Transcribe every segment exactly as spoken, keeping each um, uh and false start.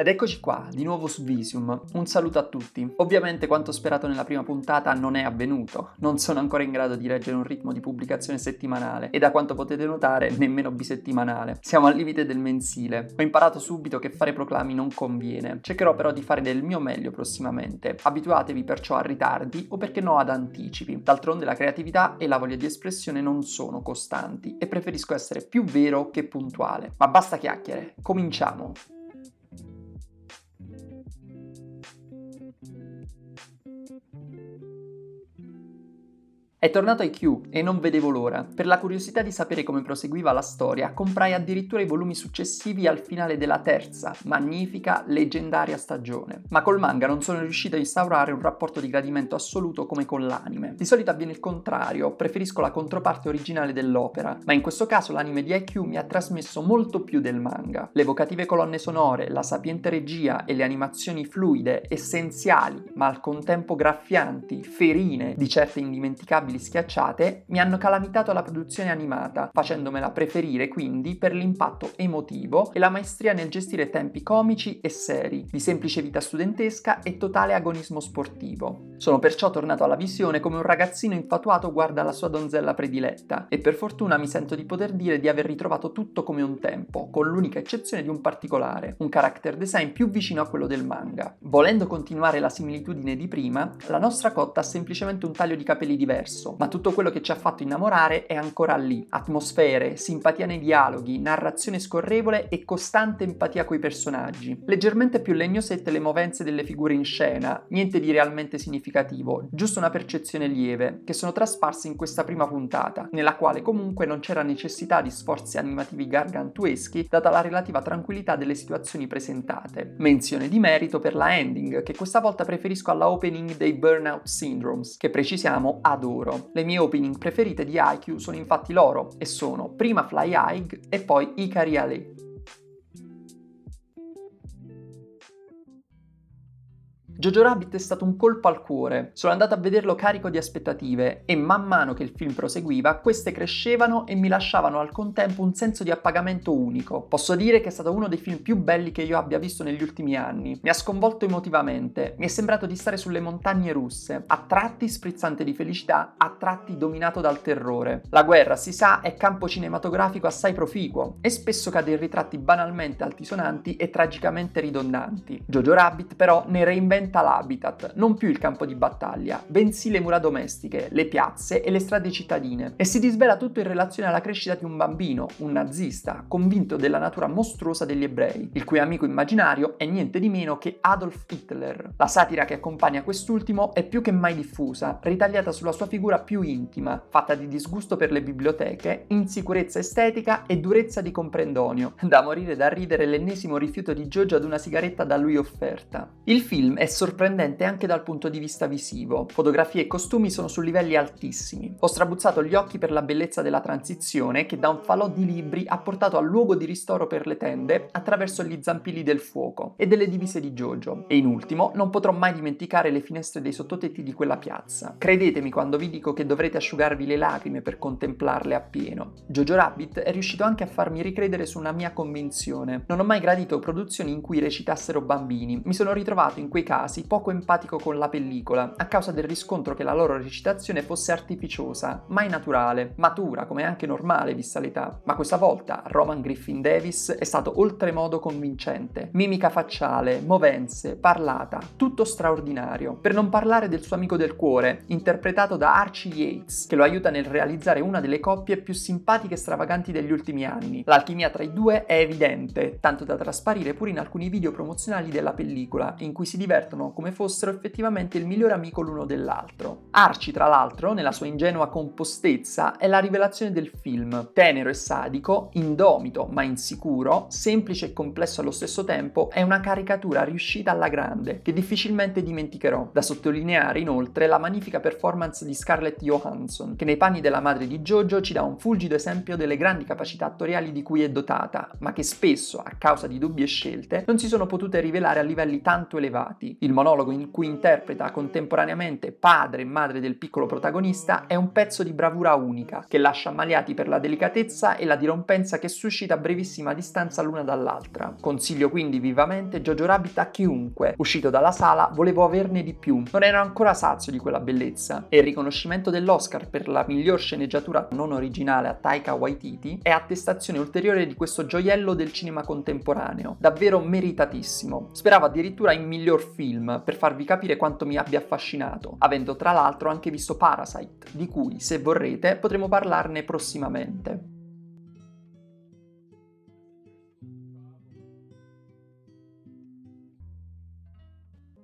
Ed eccoci qua, di nuovo su Visium. Un saluto a tutti. Ovviamente quanto sperato nella prima puntata non è avvenuto. Non sono ancora in grado di reggere un ritmo di pubblicazione settimanale e, da quanto potete notare, nemmeno bisettimanale. Siamo al limite del mensile. Ho imparato subito che fare proclami non conviene. Cercherò però di fare del mio meglio prossimamente. Abituatevi perciò a ritardi o, perché no, ad anticipi. D'altronde la creatività e la voglia di espressione non sono costanti e preferisco essere più vero che puntuale. Ma basta chiacchiere, cominciamo! È tornato I Q e non vedevo l'ora. Per la curiosità di sapere come proseguiva la storia, comprai addirittura i volumi successivi al finale della terza, magnifica, leggendaria stagione. Ma col manga non sono riuscito a instaurare un rapporto di gradimento assoluto come con l'anime. Di solito avviene il contrario, preferisco la controparte originale dell'opera, ma in questo caso l'anime di I Q mi ha trasmesso molto più del manga. Le evocative colonne sonore, la sapiente regia e le animazioni fluide, essenziali, ma al contempo graffianti, ferine di certe indimenticabili schiacciate, mi hanno calamitato la produzione animata, facendomela preferire quindi per l'impatto emotivo e la maestria nel gestire tempi comici e seri, di semplice vita studentesca e totale agonismo sportivo. Sono perciò tornato alla visione come un ragazzino infatuato guarda la sua donzella prediletta, e per fortuna mi sento di poter dire di aver ritrovato tutto come un tempo, con l'unica eccezione di un particolare, un character design più vicino a quello del manga. Volendo continuare la similitudine di prima, la nostra cotta ha semplicemente un taglio di capelli diverso, ma tutto quello che ci ha fatto innamorare è ancora lì. Atmosfere, simpatia nei dialoghi, narrazione scorrevole e costante empatia coi personaggi. Leggermente più legnosette le movenze delle figure in scena, niente di realmente significativo, giusto una percezione lieve, che sono trasparse in questa prima puntata, nella quale comunque non c'era necessità di sforzi animativi gargantueschi, data la relativa tranquillità delle situazioni presentate. Menzione di merito per la ending, che questa volta preferisco alla opening dei Burnout Syndrome, che precisiamo adoro. Le mie opening preferite di I Q sono infatti loro, e sono prima Fly High e poi Hikari Ali. JoJo Rabbit è stato un colpo al cuore, sono andato a vederlo carico di aspettative e man mano che il film proseguiva queste crescevano e mi lasciavano al contempo un senso di appagamento unico. Posso dire che è stato uno dei film più belli che io abbia visto negli ultimi anni, mi ha sconvolto emotivamente, mi è sembrato di stare sulle montagne russe, a tratti sprizzante di felicità, a tratti dominato dal terrore. La guerra, si sa, è campo cinematografico assai proficuo e spesso cade in ritratti banalmente altisonanti e tragicamente ridondanti. JoJo Rabbit però ne reinventa l'habitat, non più il campo di battaglia, bensì le mura domestiche, le piazze e le strade cittadine, e si disvela tutto in relazione alla crescita di un bambino, un nazista, convinto della natura mostruosa degli ebrei, il cui amico immaginario è niente di meno che Adolf Hitler. La satira che accompagna quest'ultimo è più che mai diffusa, ritagliata sulla sua figura più intima, fatta di disgusto per le biblioteche, insicurezza estetica e durezza di comprendonio. Da morire da ridere l'ennesimo rifiuto di Jojo ad una sigaretta da lui offerta. Il film è sorprendente anche dal punto di vista visivo. Fotografie e costumi sono su livelli altissimi. Ho strabuzzato gli occhi per la bellezza della transizione che da un falò di libri ha portato al luogo di ristoro per le tende attraverso gli zampilli del fuoco e delle divise di JoJo. E in ultimo, non potrò mai dimenticare le finestre dei sottotetti di quella piazza. Credetemi quando vi dico che dovrete asciugarvi le lacrime per contemplarle appieno. JoJo Rabbit è riuscito anche a farmi ricredere su una mia convinzione. Non ho mai gradito produzioni in cui recitassero bambini. Mi sono ritrovato in quei casi poco empatico con la pellicola, a causa del riscontro che la loro recitazione fosse artificiosa, mai naturale, matura come è anche normale vista l'età. Ma questa volta Roman Griffin Davis è stato oltremodo convincente. Mimica facciale, movenze, parlata, tutto straordinario. Per non parlare del suo amico del cuore, interpretato da Archie Yates, che lo aiuta nel realizzare una delle coppie più simpatiche e stravaganti degli ultimi anni. L'alchimia tra i due è evidente, tanto da trasparire pure in alcuni video promozionali della pellicola, in cui si diverte come fossero effettivamente il miglior amico l'uno dell'altro. Archie, tra l'altro, nella sua ingenua compostezza, è la rivelazione del film. Tenero e sadico, indomito ma insicuro, semplice e complesso allo stesso tempo, è una caricatura riuscita alla grande, che difficilmente dimenticherò. Da sottolineare, inoltre, la magnifica performance di Scarlett Johansson, che nei panni della madre di JoJo ci dà un fulgido esempio delle grandi capacità attoriali di cui è dotata, ma che spesso, a causa di dubbi e scelte, non si sono potute rivelare a livelli tanto elevati. il monologo in cui interpreta contemporaneamente padre e madre del piccolo protagonista, è un pezzo di bravura unica, che lascia ammaliati per la delicatezza e la dirompenza che suscita a brevissima distanza l'una dall'altra. Consiglio quindi vivamente JoJo Rabbit a chiunque. Uscito dalla sala, volevo averne di più. Non ero ancora sazio di quella bellezza. E il riconoscimento dell'Oscar per la miglior sceneggiatura non originale a Taika Waititi è attestazione ulteriore di questo gioiello del cinema contemporaneo. Davvero meritatissimo. Speravo addirittura in miglior film, per farvi capire quanto mi abbia affascinato, avendo tra l'altro anche visto Parasite, di cui, se vorrete, potremo parlarne prossimamente.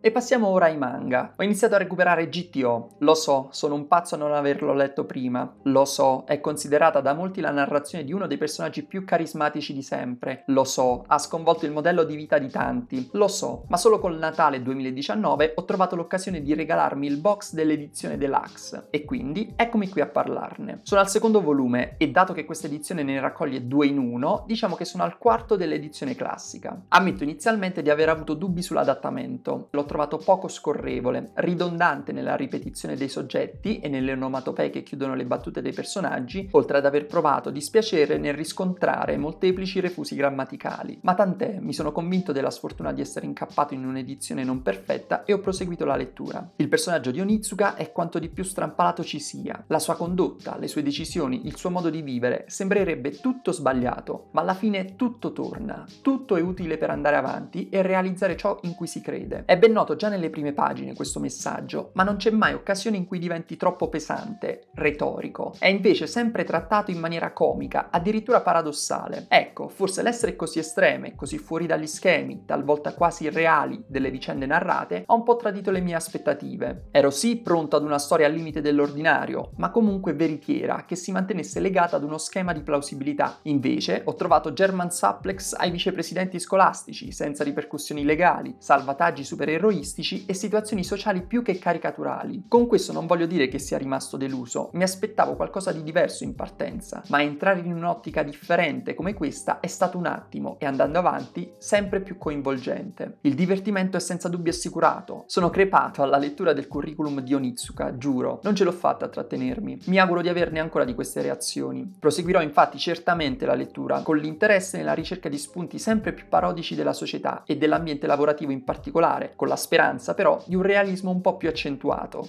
E passiamo ora ai manga. Ho iniziato a recuperare G T O. Lo so, sono un pazzo a non averlo letto prima. Lo so, è considerata da molti la narrazione di uno dei personaggi più carismatici di sempre. Lo so, ha sconvolto il modello di vita di tanti. Lo so, ma solo col Natale duemiladiciannove ho trovato l'occasione di regalarmi il box dell'edizione deluxe. E quindi, eccomi qui a parlarne. Sono al secondo volume e dato che questa edizione ne raccoglie due in uno, diciamo che sono al quarto dell'edizione classica. Ammetto inizialmente di aver avuto dubbi sull'adattamento. L'ho trovato poco scorrevole, ridondante nella ripetizione dei soggetti e nelle onomatopee che chiudono le battute dei personaggi, oltre ad aver provato dispiacere nel riscontrare molteplici refusi grammaticali. Ma tant'è, mi sono convinto della sfortuna di essere incappato in un'edizione non perfetta e ho proseguito la lettura. Il personaggio di Onitsuka è quanto di più strampalato ci sia. La sua condotta, le sue decisioni, il suo modo di vivere sembrerebbe tutto sbagliato, ma alla fine tutto torna, tutto è utile per andare avanti e realizzare ciò in cui si crede. È ben noto già nelle prime pagine questo messaggio, ma non c'è mai occasione in cui diventi troppo pesante, retorico. È invece sempre trattato in maniera comica, addirittura paradossale. Ecco, forse l'essere così estreme, così fuori dagli schemi, talvolta quasi irreali delle vicende narrate, ha un po' tradito le mie aspettative. Ero sì pronto ad una storia al limite dell'ordinario, ma comunque veritiera, che si mantenesse legata ad uno schema di plausibilità. Invece ho trovato German Suplex ai vicepresidenti scolastici, senza ripercussioni legali, salvataggi supereroi e situazioni sociali più che caricaturali. Con questo non voglio dire che sia rimasto deluso, mi aspettavo qualcosa di diverso in partenza, ma entrare in un'ottica differente come questa è stato un attimo e andando avanti sempre più coinvolgente. Il divertimento è senza dubbio assicurato, sono crepato alla lettura del curriculum di Onitsuka, giuro, non ce l'ho fatta a trattenermi, mi auguro di averne ancora di queste reazioni. Proseguirò infatti certamente la lettura, con l'interesse nella ricerca di spunti sempre più parodici della società e dell'ambiente lavorativo in particolare, con la speranza però di un realismo un po' più accentuato.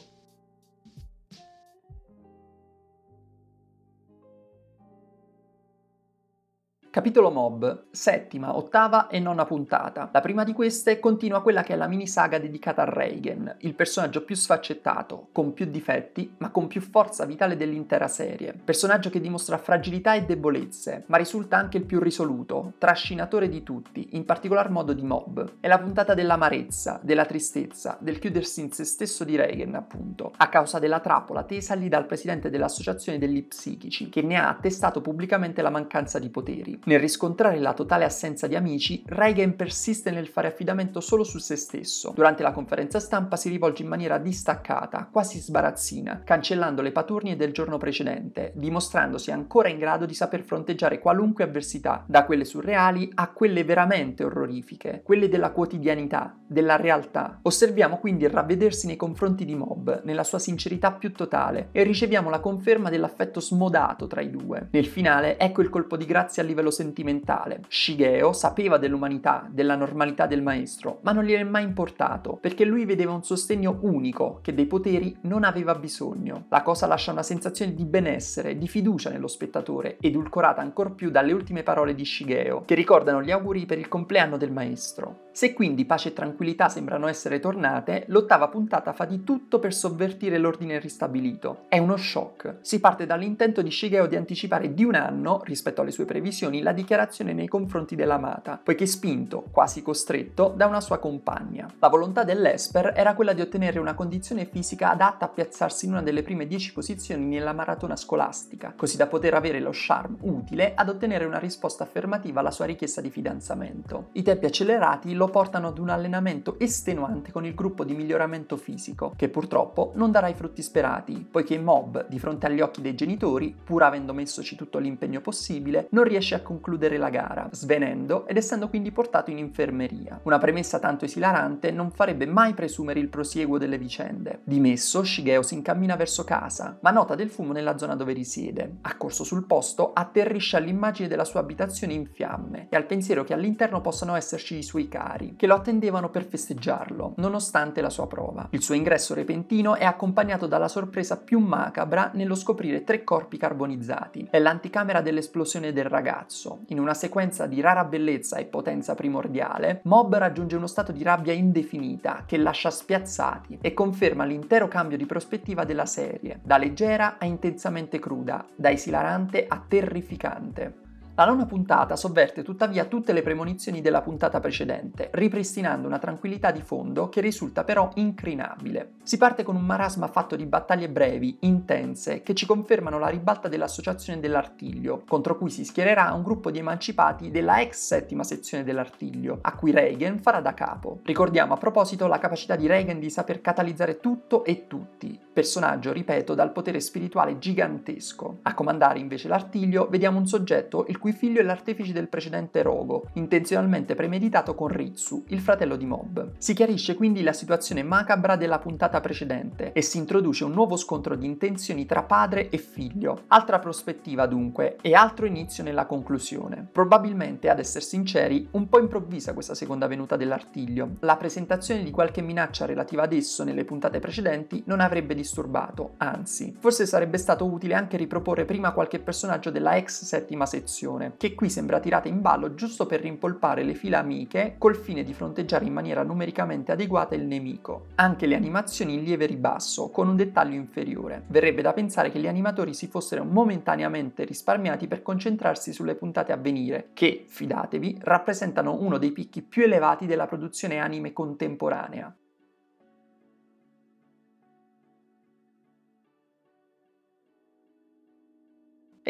Capitolo Mob, settima, ottava e nona puntata. La prima di queste continua quella che è la minisaga dedicata a Reigen, il personaggio più sfaccettato, con più difetti, ma con più forza vitale dell'intera serie. Personaggio che dimostra fragilità e debolezze, ma risulta anche il più risoluto, trascinatore di tutti, in particolar modo di Mob. È la puntata dell'amarezza, della tristezza, del chiudersi in se stesso di Reigen, appunto, a causa della trappola tesagli dal presidente dell'associazione degli psichici, che ne ha attestato pubblicamente la mancanza di poteri. Nel riscontrare la totale assenza di amici, Reigen persiste nel fare affidamento solo su se stesso. Durante la conferenza stampa si rivolge in maniera distaccata, quasi sbarazzina, cancellando le paturnie del giorno precedente, dimostrandosi ancora in grado di saper fronteggiare qualunque avversità, da quelle surreali a quelle veramente orrorifiche, quelle della quotidianità, della realtà. Osserviamo quindi il ravvedersi nei confronti di Mob, nella sua sincerità più totale, e riceviamo la conferma dell'affetto smodato tra i due. Nel finale, ecco il colpo di grazia a livello sentimentale. Shigeo sapeva dell'umanità, della normalità del maestro, ma non gliene è mai importato, perché lui vedeva un sostegno unico che dei poteri non aveva bisogno. La cosa lascia una sensazione di benessere, di fiducia nello spettatore, edulcorata ancor più dalle ultime parole di Shigeo, che ricordano gli auguri per il compleanno del maestro. Se quindi pace e tranquillità sembrano essere tornate, l'ottava puntata fa di tutto per sovvertire l'ordine ristabilito. È uno shock. Si parte dall'intento di Shigeo di anticipare di un anno, rispetto alle sue previsioni, la dichiarazione nei confronti dell'amata, poiché spinto, quasi costretto, da una sua compagna. La volontà dell'Esper era quella di ottenere una condizione fisica adatta a piazzarsi in una delle prime dieci posizioni nella maratona scolastica, così da poter avere lo charme utile ad ottenere una risposta affermativa alla sua richiesta di fidanzamento. I tempi accelerati lo portano ad un allenamento estenuante con il gruppo di miglioramento fisico, che purtroppo non darà i frutti sperati, poiché Mob, di fronte agli occhi dei genitori, pur avendo messoci tutto l'impegno possibile, non riesce a concludere concludere la gara, svenendo ed essendo quindi portato in infermeria. Una premessa tanto esilarante non farebbe mai presumere il prosieguo delle vicende. Dimesso, Shigeo si incammina verso casa, ma nota del fumo nella zona dove risiede. Accorso sul posto, atterrisce all'immagine della sua abitazione in fiamme e al pensiero che all'interno possano esserci i suoi cari, che lo attendevano per festeggiarlo, nonostante la sua prova. Il suo ingresso repentino è accompagnato dalla sorpresa più macabra nello scoprire tre corpi carbonizzati. È l'anticamera dell'esplosione del ragazzo. In una sequenza di rara bellezza e potenza primordiale, Mob raggiunge uno stato di rabbia indefinita che lascia spiazzati e conferma l'intero cambio di prospettiva della serie, da leggera a intensamente cruda, da esilarante a terrificante. La nona puntata sovverte tuttavia tutte le premonizioni della puntata precedente, ripristinando una tranquillità di fondo che risulta però incrinabile. Si parte con un marasma fatto di battaglie brevi, intense, che ci confermano la ribalta dell'associazione dell'artiglio, contro cui si schiererà un gruppo di emancipati della ex settima sezione dell'artiglio, a cui Reigen farà da capo. Ricordiamo a proposito la capacità di Reigen di saper catalizzare tutto e tutti, personaggio, ripeto, dal potere spirituale gigantesco. A comandare invece l'artiglio vediamo un soggetto il cui Il figlio è l'artefice del precedente rogo, intenzionalmente premeditato con Ritsu, il fratello di Mob. Si chiarisce quindi la situazione macabra della puntata precedente e si introduce un nuovo scontro di intenzioni tra padre e figlio. Altra prospettiva dunque e altro inizio nella conclusione. Probabilmente, ad essere sinceri, un po' improvvisa questa seconda venuta dell'artiglio. La presentazione di qualche minaccia relativa ad esso nelle puntate precedenti non avrebbe disturbato, anzi, forse sarebbe stato utile anche riproporre prima qualche personaggio della ex settima sezione, che qui sembra tirata in ballo giusto per rimpolpare le fila amiche col fine di fronteggiare in maniera numericamente adeguata il nemico. Anche le animazioni in lieve ribasso, con un dettaglio inferiore. Verrebbe da pensare che gli animatori si fossero momentaneamente risparmiati per concentrarsi sulle puntate a venire, che, fidatevi, rappresentano uno dei picchi più elevati della produzione anime contemporanea.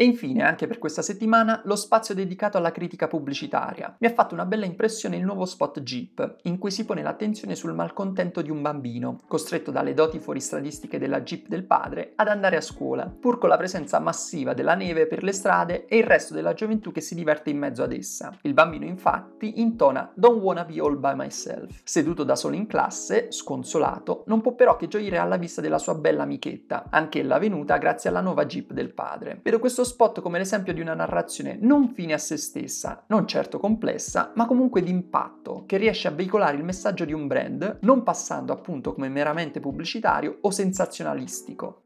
E infine, anche per questa settimana, lo spazio dedicato alla critica pubblicitaria. Mi ha fatto una bella impressione il nuovo spot Jeep, in cui si pone l'attenzione sul malcontento di un bambino, costretto dalle doti fuoristradistiche della Jeep del padre ad andare a scuola, pur con la presenza massiva della neve per le strade e il resto della gioventù che si diverte in mezzo ad essa. Il bambino, infatti, intona "Don't wanna be all by myself". Seduto da solo in classe, sconsolato, non può però che gioire alla vista della sua bella amichetta, anch'ella venuta grazie alla nuova Jeep del padre. Vedo questo spot come l'esempio di una narrazione non fine a se stessa, non certo complessa, ma comunque d'impatto, che riesce a veicolare il messaggio di un brand, non passando appunto come meramente pubblicitario o sensazionalistico.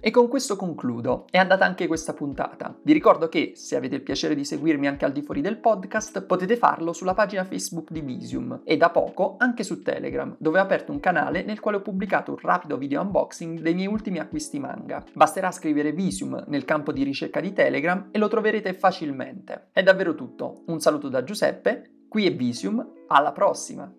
E con questo concludo, è andata anche questa puntata. Vi ricordo che, se avete il piacere di seguirmi anche al di fuori del podcast, potete farlo sulla pagina Facebook di Visium e da poco anche su Telegram, dove ho aperto un canale nel quale ho pubblicato un rapido video unboxing dei miei ultimi acquisti manga. Basterà scrivere Visium nel campo di ricerca di Telegram e lo troverete facilmente. È davvero tutto, un saluto da Giuseppe, qui è Visium, alla prossima!